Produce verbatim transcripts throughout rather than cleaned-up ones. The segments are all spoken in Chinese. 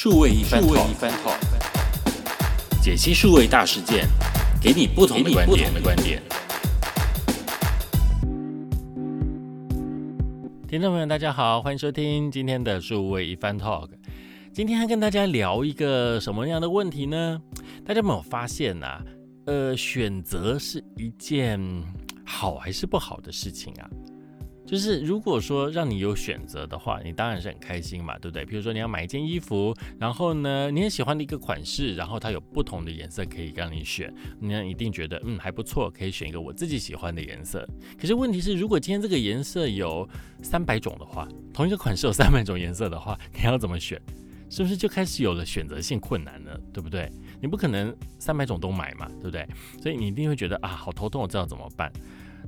数位一番 talk， 解析数位大事件，给你不同的观 点, 的观点。听众朋友大家好，欢迎收听今天的数位一番 talk。 今天要跟大家聊一个什么样的问题呢？大家有没有发现啊，呃，选择是一件好还是不好的事情啊？就是如果说让你有选择的话，你当然是很开心嘛，对不对？比如说你要买一件衣服，然后呢你很喜欢的一个款式，然后它有不同的颜色可以让你选，你一定觉得嗯还不错，可以选一个我自己喜欢的颜色。可是问题是，如果今天这个颜色有三百种的话，同一个款式有三百种颜色的话，你要怎么选？是不是就开始有了选择性困难了，对不对？你不可能三百种都买嘛，对不对？所以你一定会觉得啊，好头痛，我知道怎么办。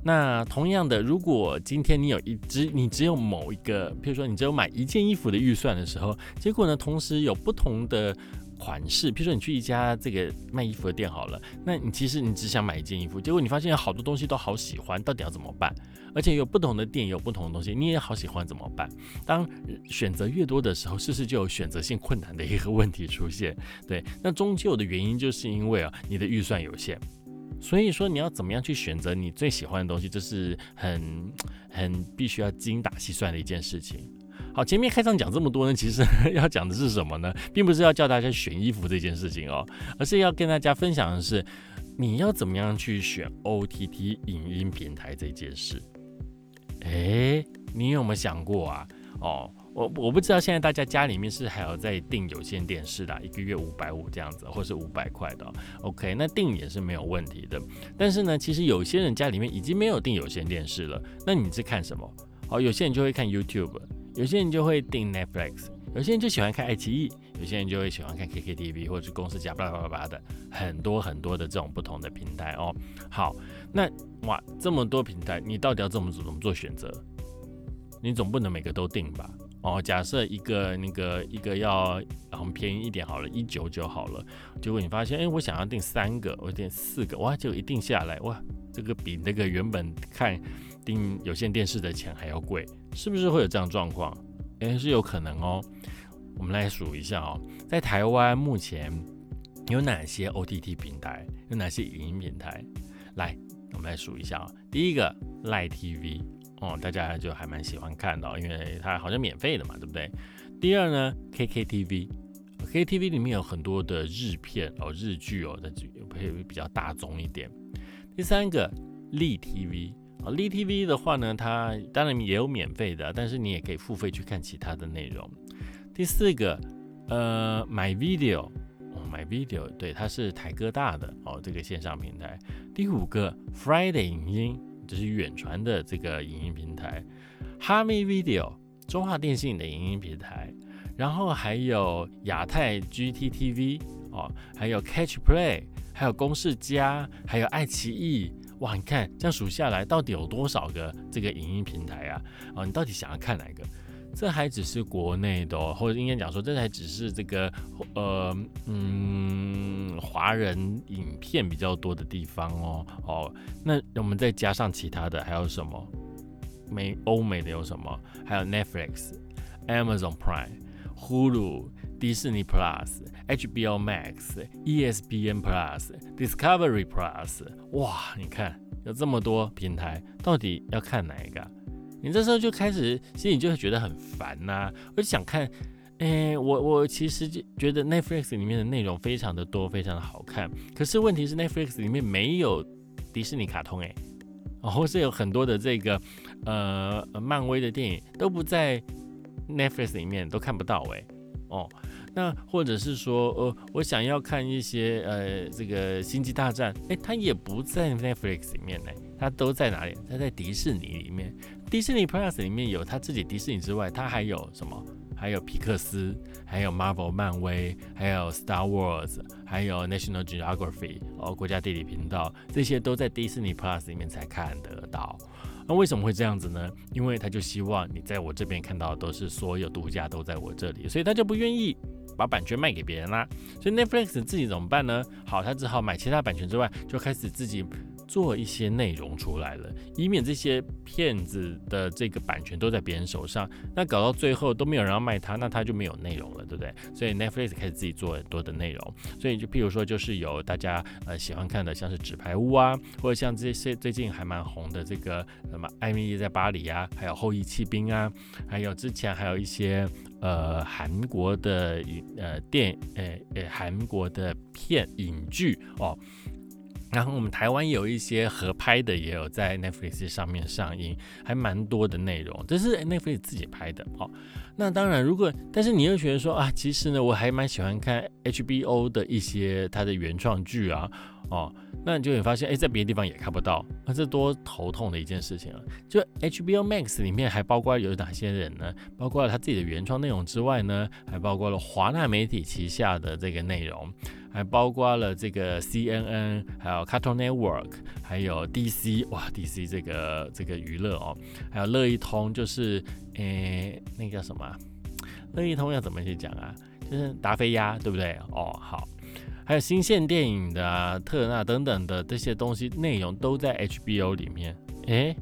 那同样的，如果今天你有一只，你只有某一个，譬如说你只有买一件衣服的预算的时候，结果呢，同时有不同的款式，譬如说你去一家这个卖衣服的店好了，那你其实你只想买一件衣服，结果你发现有好多东西都好喜欢，到底要怎么办？而且有不同的店有不同的东西，你也好喜欢，怎么办？当选择越多的时候，是不是就有选择性困难的一个问题出现？对，那终究的原因就是因为啊，你的预算有限。所以说你要怎么样去选择你最喜欢的东西，这是很很必须要精打细算的一件事情。好，前面开场讲这么多呢，其实要讲的是什么呢？并不是要叫大家选衣服这件事情哦，而是要跟大家分享的是你要怎么样去选 O T T 影音平台这件事。哎，你有没有想过啊？哦。我, 我不知道现在大家家里面是还有在订有线电视的，一个月五百五这样子，或是五百块的、哦、OK， 那订也是没有问题的。但是呢，其实有些人家里面已经没有订有线电视了，那你是看什么？好，有些人就会看 YouTube， 有些人就会订 Netflix， 有些人就喜欢看爱奇艺，有些人就会喜欢看 K K T V 或者是公司家巴拉巴拉的，很多很多的这种不同的平台哦。好，那哇，这么多平台，你到底要怎么怎么做选择？你总不能每个都订吧？哦，假设一个那个一个要很便宜一点好了，一九九好了，结果你发现，哎、欸，我想要订三个，我订四个，哇，就一定下来，哇，这个比那个原本看订有线电视的钱还要贵，是不是会有这样状况？哎、欸，是有可能哦。我们来数一下哦，在台湾目前有哪些 O T T 平台，有哪些影音平台？来，我们来数一下哦。第一个 Line T V。哦，大家就还蛮喜欢看的、哦，因为它好像免费的嘛，对不对？第二呢 ，K K T V，K K T V 里面有很多的日片哦、日剧哦，会比较大众一点。第三个，立 T V， 啊、哦，立 T V 的话呢，它当然也有免费的，但是你也可以付费去看其他的内容。第四个，呃 ，My Video， 哦 ，My Video， 对，它是台哥大的哦，这个线上平台。第五个 ，Friday 影音。就是远传的这个影音平台，哈密 Video 中华电信的影音平台，然后还有亚太 G T T V、哦、还有 Catch Play， 还有公视家，还有爱奇艺。哇，你看这样数下来，到底有多少个这个影音平台啊？哦，你到底想要看哪一个？这还只是国内的、哦，或者应该讲说，这还只是这个呃嗯华人影片比较多的地方哦。哦，那我们再加上其他的还有什么？美欧美的有什么？还有 Netflix、Amazon Prime、Hulu、迪士尼 Plus、H B O Max、E S P N Plus、Discovery Plus。哇，你看有这么多平台，到底要看哪一个、啊？你这时候就开始心里就会觉得很烦呐、啊，我就想看，哎，我我其实觉得 Netflix 里面的内容非常的多，非常的好看，可是问题是 Netflix 里面没有迪士尼卡通哎，然后是有很多的这个呃漫威的电影都不在 Netflix 里面，都看不到哎，哦。那或者是说，呃，我想要看一些呃，这个《星际大战》，哎，它也不在 Netflix 里面呢，它都在哪里？它在迪士尼里面，迪士尼 Plus 里面有它自己迪士尼之外，它还有什么？还有皮克斯，还有 Marvel 漫威，还有 Star Wars， 还有 National Geography 哦，国家地理频道，这些都在迪士尼 Plus 里面才看得到。那为什么会这样子呢？因为他就希望你在我这边看到的都是所有独家都在我这里，所以他就不愿意把版权卖给别人啦。所以 Netflix 自己怎么办呢？好，他只好买其他版权之外，就开始自己做一些内容出来了，以免这些骗子的这个版权都在别人手上，那搞到最后都没有人要卖它，那它就没有内容了，对不对？所以 Netflix 开始自己做很多的内容，所以就譬如说就是有大家呃喜欢看的像是纸牌屋啊，或者像这些最近还蛮红的这个什么艾蜜莉在巴黎啊，还有后翼弃兵啊，还有之前还有一些呃韩国的呃电呃呃韩国的片影剧哦。然后我们台湾有一些合拍的也有在 Netflix 上面上映，还蛮多的内容，这是 Netflix 自己拍的、哦、那当然如果但是你又觉得说啊，其实呢我还蛮喜欢看 H B O 的一些它的原创剧啊哦，那你就会发现，哎，在别的地方也看不到，那、啊、这多头痛的一件事情啊！就 H B O Max 里面还包括有哪些人呢？包括了他自己的原创内容之外呢，还包括了华纳媒体旗下的这个内容，还包括了这个 C N N， 还有 Cartoon Network， 还有 D C， 哇 ，D C 这个这个娱乐哦，还有乐一通，就是诶，那个叫什么、啊？乐一通要怎么去讲啊？就是达菲鸭，对不对？哦，好。还有新线电影的、啊、特纳等等的这些东西内容都在 H B O 里面，诶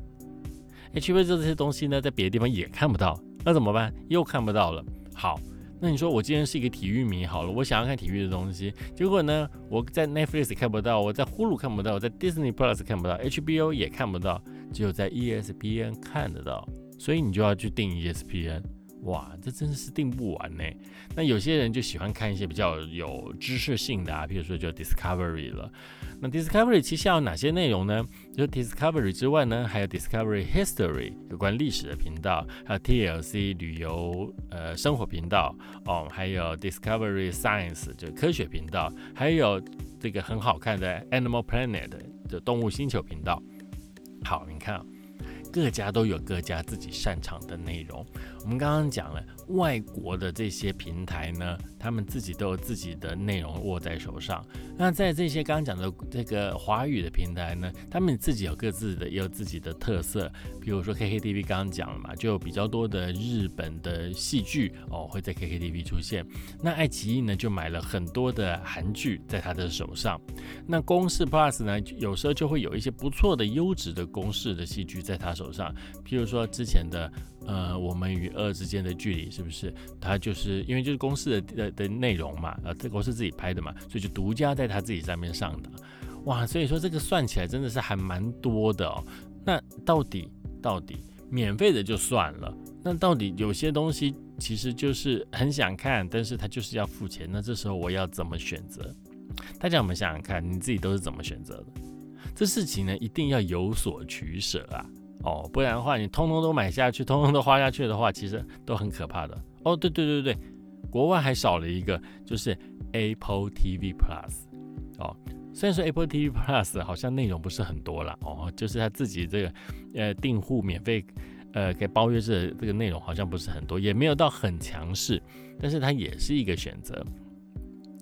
H B O 这些东西呢在别的地方也看不到，那怎么办？又看不到了。好，那你说我今天是一个体育迷好了，我想要看体育的东西，结果呢我在 Netflix 看不到，我在 Hulu 看不到，我在 Disney Plus 看不到， H B O 也看不到，只有在 E S P N 看得到，所以你就要去订 E S P N，哇，这真是定不完呢。那有些人就喜欢看一些比较有知识性的啊，比如说就 Discovery 了。那 Discovery 旗下有哪些内容呢？就 Discovery 之外呢，还有 Discovery History 有关历史的频道，还有 T L C 旅游呃生活频道哦，还有 Discovery Science 就科学频道，还有这个很好看的 Animal Planet 就动物星球频道。好，你看、哦。各家都有各家自己擅长的内容。我们刚刚讲了，外国的这些平台呢，他们自己都有自己的内容握在手上。那在这些刚刚讲的这个华语的平台呢，他们自己有各自的也有自己的特色。比如说 K K T V 刚刚讲了嘛，就有比较多的日本的戏剧哦会在 K K T V 出现。那爱奇艺呢就买了很多的韩剧在他的手上。那公视 Plus 呢，有时候就会有一些不错的优质的公视的戏剧在他手上，譬如说之前的呃，我们与恶之间的距离，是不是？它就是因为就是公司 的, 的, 的内容嘛，呃，这公司自己拍的嘛，所以就独家在它自己上面上的。哇，所以说这个算起来真的是还蛮多的哦。那到底到底免费的就算了，那到底有些东西其实就是很想看，但是它就是要付钱，那这时候我要怎么选择？大家有没有想想看，你自己都是怎么选择的？这事情呢，一定要有所取舍啊。哦，不然的话，你通通都买下去，通通都花下去的话，其实都很可怕的。哦，对对对对，国外还少了一个，就是 Apple T V Plus。哦，虽然说 Apple T V Plus 好像内容不是很多啦，哦，就是他自己这个呃订户免费呃给包月制的这个内容好像不是很多，也没有到很强势，但是它也是一个选择。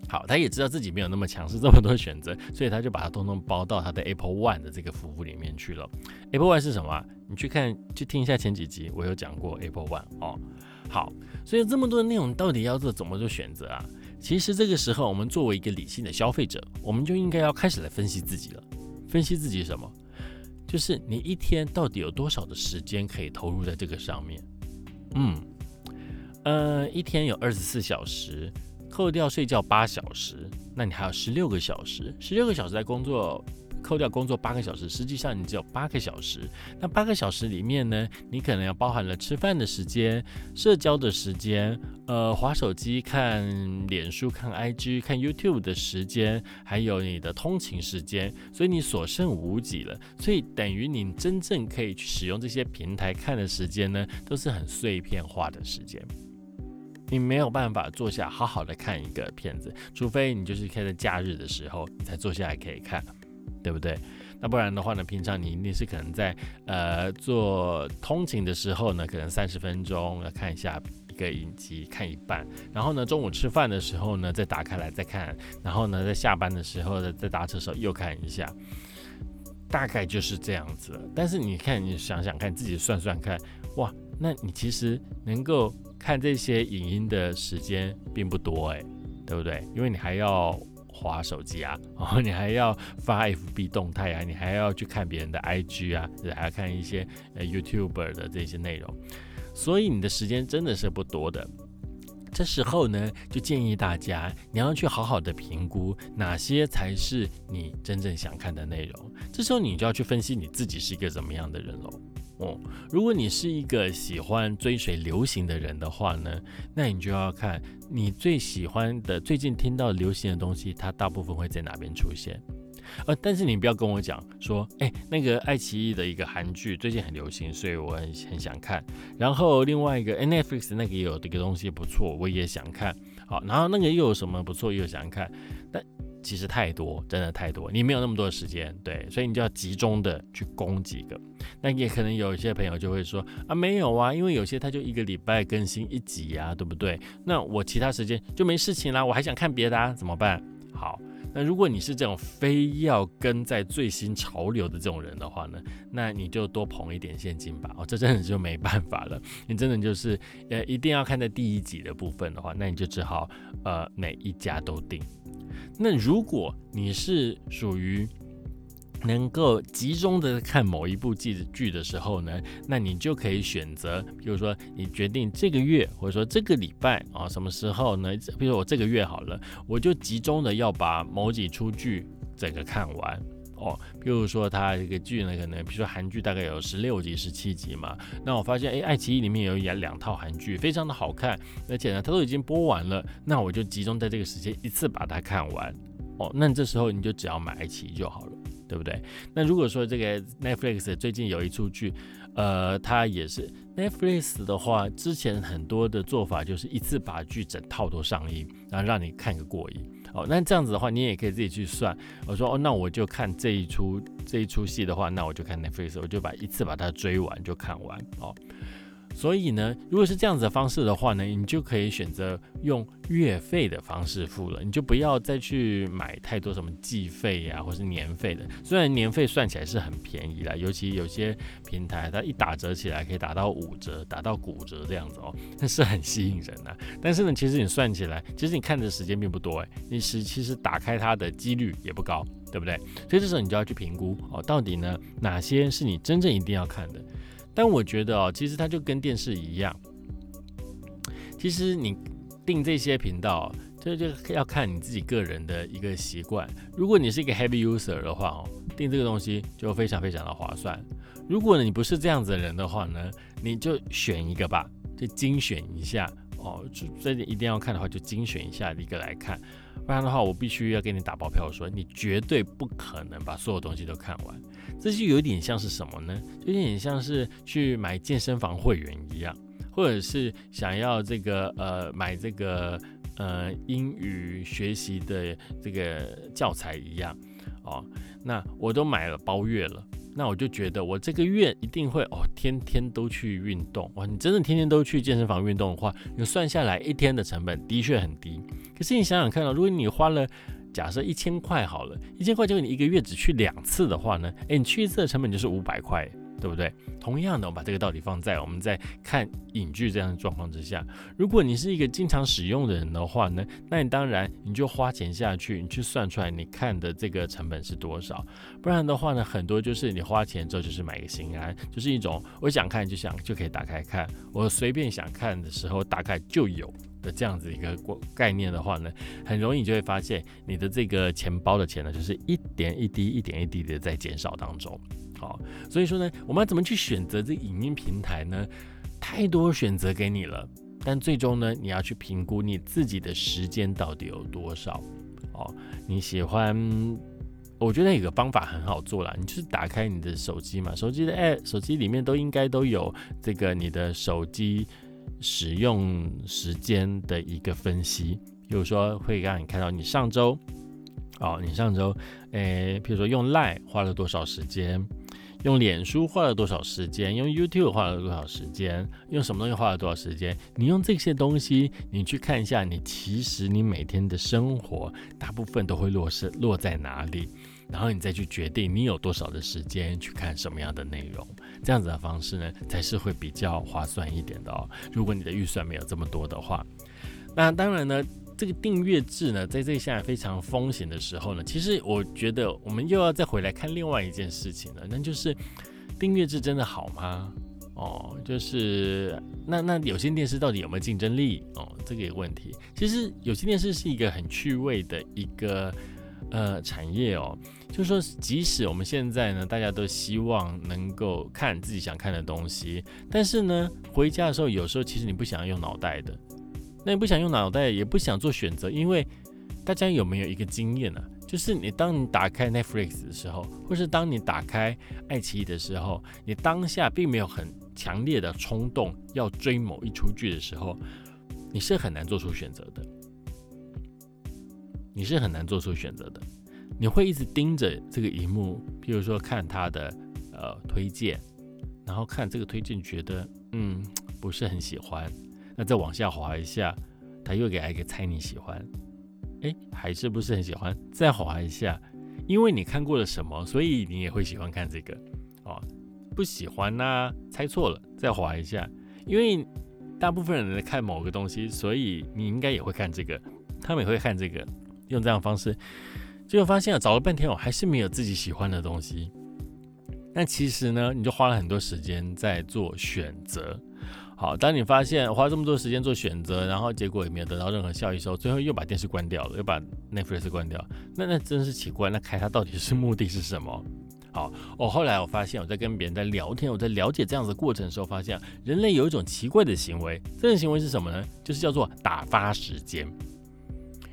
好，他也知道自己没有那么强势，这么多选择，所以他就把它通通包到他的 Apple One 的这个服务里面去了。Apple One 是什么、啊？你去看去听一下前几集，我有讲过 Apple One 哦。好，所以这么多内容到底要做怎么做选择啊？其实这个时候，我们作为一个理性的消费者，我们就应该要开始来分析自己了。分析自己什么？就是你一天到底有多少的时间可以投入在这个上面？嗯，呃，一天有二十四小时。扣掉睡觉八小时，那你还有十六个小时，十六个小时在工作，扣掉工作八个小时，实际上你只有八个小时。那八个小时里面呢，你可能要包含了吃饭的时间、社交的时间、呃，滑手机、看脸书、看 I G、看 YouTube 的时间，还有你的通勤时间，所以你所剩无几了。所以等于你真正可以去使用这些平台看的时间呢，都是很碎片化的时间。你没有办法坐下好好的看一个片子，除非你就是可以在假日的时候你才坐下来可以看，对不对？那不然的话呢，平常你一定是可能在呃做通勤的时候呢，可能三十分钟要看一下一个影集，看一半，然后呢中午吃饭的时候呢再打开来再看，然后呢在下班的时候在搭车的时候又看一下，大概就是这样子了。但是你看，你想想看，自己算算看，哇，那你其实能够看这些影音的时间并不多，哎，对不对？因为你还要滑手机啊、哦、你还要发 F B 动态啊，你还要去看别人的 I G 啊，还要看一些、呃、YouTuber 的这些内容，所以你的时间真的是不多的。这时候呢，就建议大家你要去好好的评估哪些才是你真正想看的内容。这时候你就要去分析你自己是一个怎么样的人咯、哦、如果你是一个喜欢追随流行的人的话呢，那你就要看你最喜欢的最近听到流行的东西它大部分会在哪边出现。呃，但是你不要跟我讲说，哎、欸，那个爱奇艺的一个韩剧最近很流行，所以我 很, 很想看。然后另外一个、欸、Netflix 那个也有这个东西不错，我也想看。好，然后那个又有什么不错，又想看。但其实太多，真的太多，你没有那么多时间，对，所以你就要集中的去攻几个。那也可能有一些朋友就会说啊，没有啊，因为有些他就一个礼拜更新一集啊，对不对？那我其他时间就没事情啦，我还想看别的啊，怎么办？好。那如果你是这种非要跟在最新潮流的这种人的话呢，那你就多捧一点现金吧、哦、这真的就没办法了，你真的就是、呃、一定要看在第一集的部分的话，那你就只好、呃、每一家都订。那如果你是属于能够集中的看某一部剧的时候呢，那你就可以选择，比如说你决定这个月或者说这个礼拜、哦、什么时候呢，比如说我这个月好了，我就集中的要把某几出剧整个看完哦，比如说它一个剧呢，可能比如说韩剧大概有十六集、十七集嘛，那我发现哎，爱奇艺里面有两套韩剧，非常的好看，而且呢它都已经播完了，那我就集中在这个时间一次把它看完哦，那这时候你就只要买爱奇艺就好了，对不对？那如果说这个 Netflix 最近有一出剧，呃，它也是 Netflix 的话，之前很多的做法就是一次把剧整套都上映，然后让你看个过瘾。哦，那这样子的话，你也可以自己去算。我说哦，那我就看这一出这一出戏的话，那我就看 Netflix， 我就把一次把它追完就看完哦。所以呢，如果是这样子的方式的话呢，你就可以选择用月费的方式付了，你就不要再去买太多什么季费啊，或是年费的。虽然年费算起来是很便宜啦，尤其有些平台它一打折起来可以打到五折、打到骨折这样子哦，那是很吸引人啊。但是呢，其实你算起来，其实你看的时间并不多哎、欸，你其实打开它的几率也不高，对不对？所以这时候你就要去评估哦，到底呢哪些是你真正一定要看的。但我觉得哦，其实它就跟电视一样，其实你订这些频道，这就要看你自己个人的一个习惯。如果你是一个 heavy user 的话哦，订这个东西就非常非常的划算。如果你不是这样子的人的话呢，你就选一个吧，就精选一下哦。所以一定要看的话，就精选一下一个来看，不然的话，我必须要给你打包票说，你绝对不可能把所有东西都看完。这就有点像是什么呢？就有点像是去买健身房会员一样，或者是想要这个呃买这个呃英语学习的这个教材一样哦。那我都买了包月了，那我就觉得我这个月一定会哦，天天都去运动哇！你真的天天都去健身房运动的话，你算下来一天的成本的确很低。可是你想想看哦，如果你花了假设一千块好了，一千块结果你一个月只去两次的话呢，哎，你去一次的成本就是五百块，对不对？同样的，我把这个道理放在我们在看影剧这样的状况之下，如果你是一个经常使用的人的话呢，那你当然你就花钱下去，你去算出来你看的这个成本是多少。不然的话呢，很多就是你花钱之后就是买个心安，就是一种我想看就想就可以打开看，我随便想看的时候打开就有的这样子一个概念的话呢，很容易就会发现你的这个钱包的钱呢，就是一点一滴、一点一滴的在减少当中。好，所以说呢，我们要怎么去选择这影音平台呢？太多选择给你了，但最终呢，你要去评估你自己的时间到底有多少。哦，你喜欢？我觉得有个方法很好做啦，你就是打开你的手机嘛，手机的 app， 手机里面都应该都有这个你的手机使用时间的一个分析，比如说会让你看到你上周，哦，你上周，诶，比如说用 Line 花了多少时间，用脸书花了多少时间，用 YouTube 花了多少时间，用什么东西花了多少时间？你用这些东西，你去看一下，你其实你每天的生活大部分都会落是落在哪里，然后你再去决定你有多少的时间去看什么样的内容，这样子的方式呢，才是会比较划算一点的哦。如果你的预算没有这么多的话，那当然呢，这个订阅制呢，在这下非常风险的时候呢，其实我觉得我们又要再回来看另外一件事情了，那就是订阅制真的好吗？哦，就是那那有线电视到底有没有竞争力？哦，这个问题，其实有线电视是一个很趣味的一个呃产业哦，就是说，即使我们现在呢，大家都希望能够看自己想看的东西，但是呢，回家的时候有时候其实你不想用脑袋的，那你不想用脑袋，也不想做选择，因为大家有没有一个经验呢、啊？就是你当你打开 Netflix 的时候，或是当你打开爱奇艺的时候，你当下并没有很强烈的冲动要追某一出剧的时候，你是很难做出选择的。你是很难做出选择的，你会一直盯着这个荧幕，譬如说看它的呃推荐，然后看这个推荐觉得嗯不是很喜欢，那再往下滑一下，它又给它一个猜你喜欢。哎，还是不是很喜欢？再滑一下，因为你看过了什么，所以你也会喜欢看这个哦。不喜欢呢、啊，猜错了，再滑一下，因为大部分人在看某个东西，所以你应该也会看这个，他们也会看这个，用这样的方式，结果发现啊，找了半天我还是没有自己喜欢的东西。那其实呢，你就花了很多时间在做选择。好，当你发现花这么多时间做选择，然后结果也没有得到任何效益的时候，最后又把电视关掉了，又把 Netflix 关掉，那那真是奇怪，那开它到底是目的是什么？好，哦，后来我发现我在跟别人在聊天，我在了解这样子的过程的时候，发现人类有一种奇怪的行为，这种行为是什么呢？就是叫做打发时间。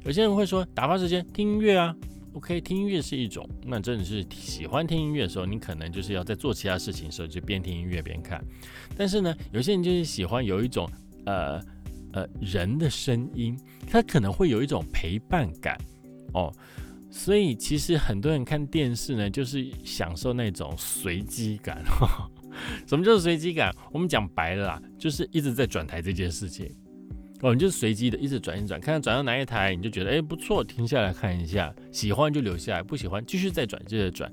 有些人会说打发时间听音乐啊， OK， 听音乐是一种，那真的是喜欢听音乐的时候，你可能就是要在做其他事情的时候就边听音乐边看。但是呢，有些人就是喜欢有一种呃呃人的声音，他可能会有一种陪伴感哦。所以其实很多人看电视呢，就是享受那种随机感。呵呵，什么叫随机感？我们讲白了啦，就是一直在转台这件事情。哦，你就随机的一直转一转，看转到哪一台你就觉得哎不错，停下来看一下，喜欢就留下来，不喜欢继续再转接着转，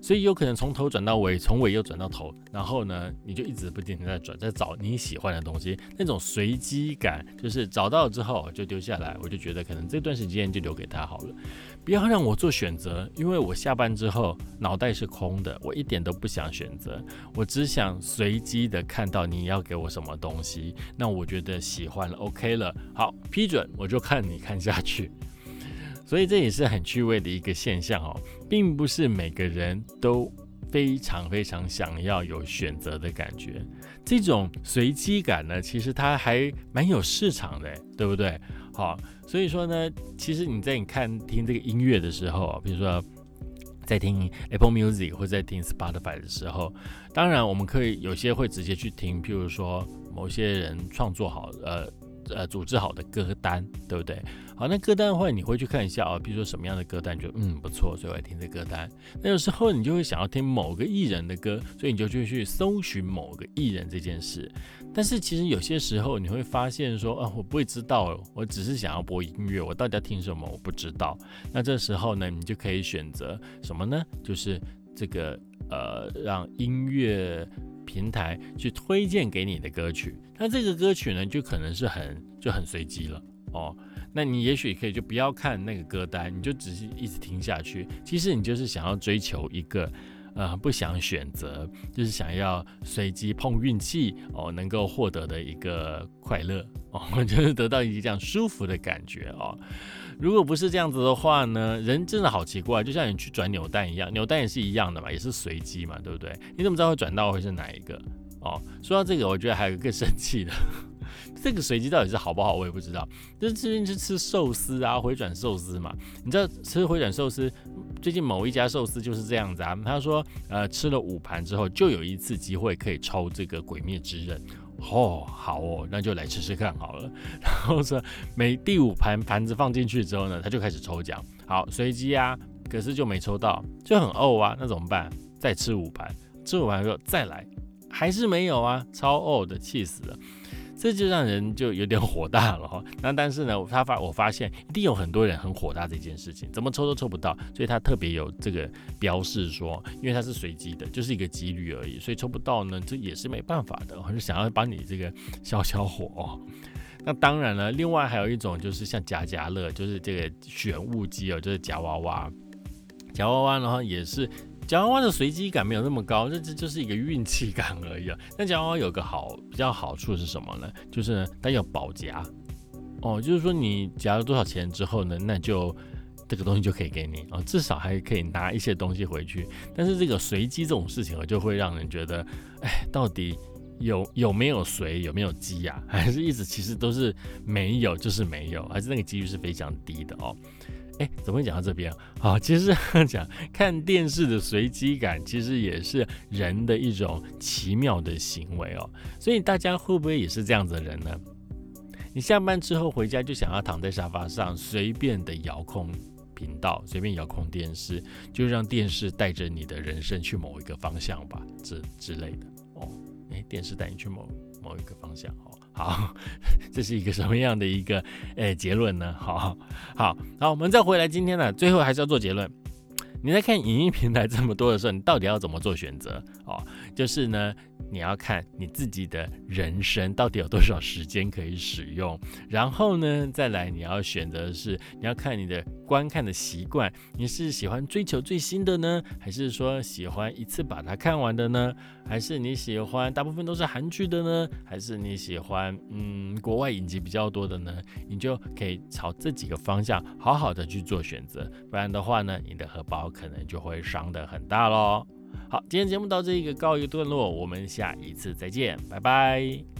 所以有可能从头转到尾，从尾又转到头，然后呢你就一直不停地在转，在找你喜欢的东西，那种随机感就是找到之后就丢下来，我就觉得可能这段时间就留给他好了，不要让我做选择，因为我下班之后脑袋是空的，我一点都不想选择，我只想随机的看到你要给我什么东西，那我觉得喜欢了 OK 了，好批准，我就看你看下去。所以这也是很趣味的一个现象哦，并不是每个人都非常非常想要有选择的感觉，这种随机感呢，其实它还蛮有市场的，对不对？好，所以说呢，其实你在你看听这个音乐的时候，比如说在听 Apple Music 或在听 Spotify 的时候，当然我们可以有些会直接去听，譬如说某些人创作好呃呃组织好的歌单，对不对？好，那歌单的话，你会去看一下啊、哦，比如说什么样的歌单，你觉得嗯不错，所以我来听这歌单。那有时候你就会想要听某个艺人的歌，所以你就去搜寻某个艺人这件事。但是其实有些时候你会发现说，啊，我不会知道，我只是想要播音乐，我到底要听什么我不知道。那这时候呢，你就可以选择什么呢？就是这个呃，让音乐平台去推荐给你的歌曲，那这个歌曲呢，就可能是很就很随机了哦。那你也许可以就不要看那个歌单，你就只是一直听下去。其实你就是想要追求一个呃不想选择，就是想要随机碰运气哦，能够获得的一个快乐哦，就是得到一种舒服的感觉哦。如果不是这样子的话呢，人真的好奇怪，就像你去转扭蛋一样，扭蛋也是一样的嘛，也是随机嘛，对不对？你怎么知道会转到会是哪一个？哦，说到这个，我觉得还有一个更生气的，这个随机到底是好不好，我也不知道。就是最近去吃寿司啊，回转寿司嘛，你知道吃回转寿司，最近某一家寿司就是这样子啊，他说呃吃了五盘之后，就有一次机会可以抽这个《鬼灭之刃》。哦，好哦，那就来吃吃看好了。然后说每第五盘盘子放进去之后呢，他就开始抽奖。好，随机啊，可是就没抽到，就很哦啊，那怎么办？再吃五盘，吃五盘之后再来，还是没有啊，超哦的，气死了。这就让人就有点火大了哈。那但是呢，他发我发现一定有很多人很火大这件事情，怎么抽都抽不到，所以他特别有这个标示说，因为它是随机的，就是一个几率而已，所以抽不到呢，这也是没办法的。我就想要把你这个消消火哦。那当然了，另外还有一种就是像夹夹乐，就是这个选物机哦，就是夹娃娃，夹娃娃然后也是。夹娃娃的随机感没有那么高，这这就是一个运气感而已了。那夹娃娃有个好比较好处是什么呢？就是呢它有保夹哦，就是说你夹了多少钱之后呢，那就这个东西就可以给你哦，至少还可以拿一些东西回去。但是这个随机这种事情，就会让人觉得，哎，到底有有没有随，有没有机啊？还是一直其实都是没有，就是没有，还是那个几率是非常低的哦。哎，怎么会讲到这边啊？好，其实讲看电视的随机感，其实也是人的一种奇妙的行为哦。所以大家会不会也是这样子的人呢？你下班之后回家就想要躺在沙发上，随便的遥控频道，随便遥控电视，就让电视带着你的人生去某一个方向吧，这之类的哦。哎，电视带你去某某一个方向哦。好，这是一个什么样的一个诶结论呢？好好好，我们再回来今天呢，最后还是要做结论。你在看影音平台这么多的时候，你到底要怎么做选择哦？就是呢，你要看你自己的人生到底有多少时间可以使用，然后呢，再来你要选择的是你要看你的观看的习惯，你是喜欢追求最新的呢，还是说喜欢一次把它看完的呢？还是你喜欢大部分都是韩剧的呢？还是你喜欢嗯国外影集比较多的呢？你就可以朝这几个方向好好的去做选择，不然的话呢，你的荷包可能就会伤得很大咯。好，今天节目到这一个告一段落，我们下一次再见，拜拜。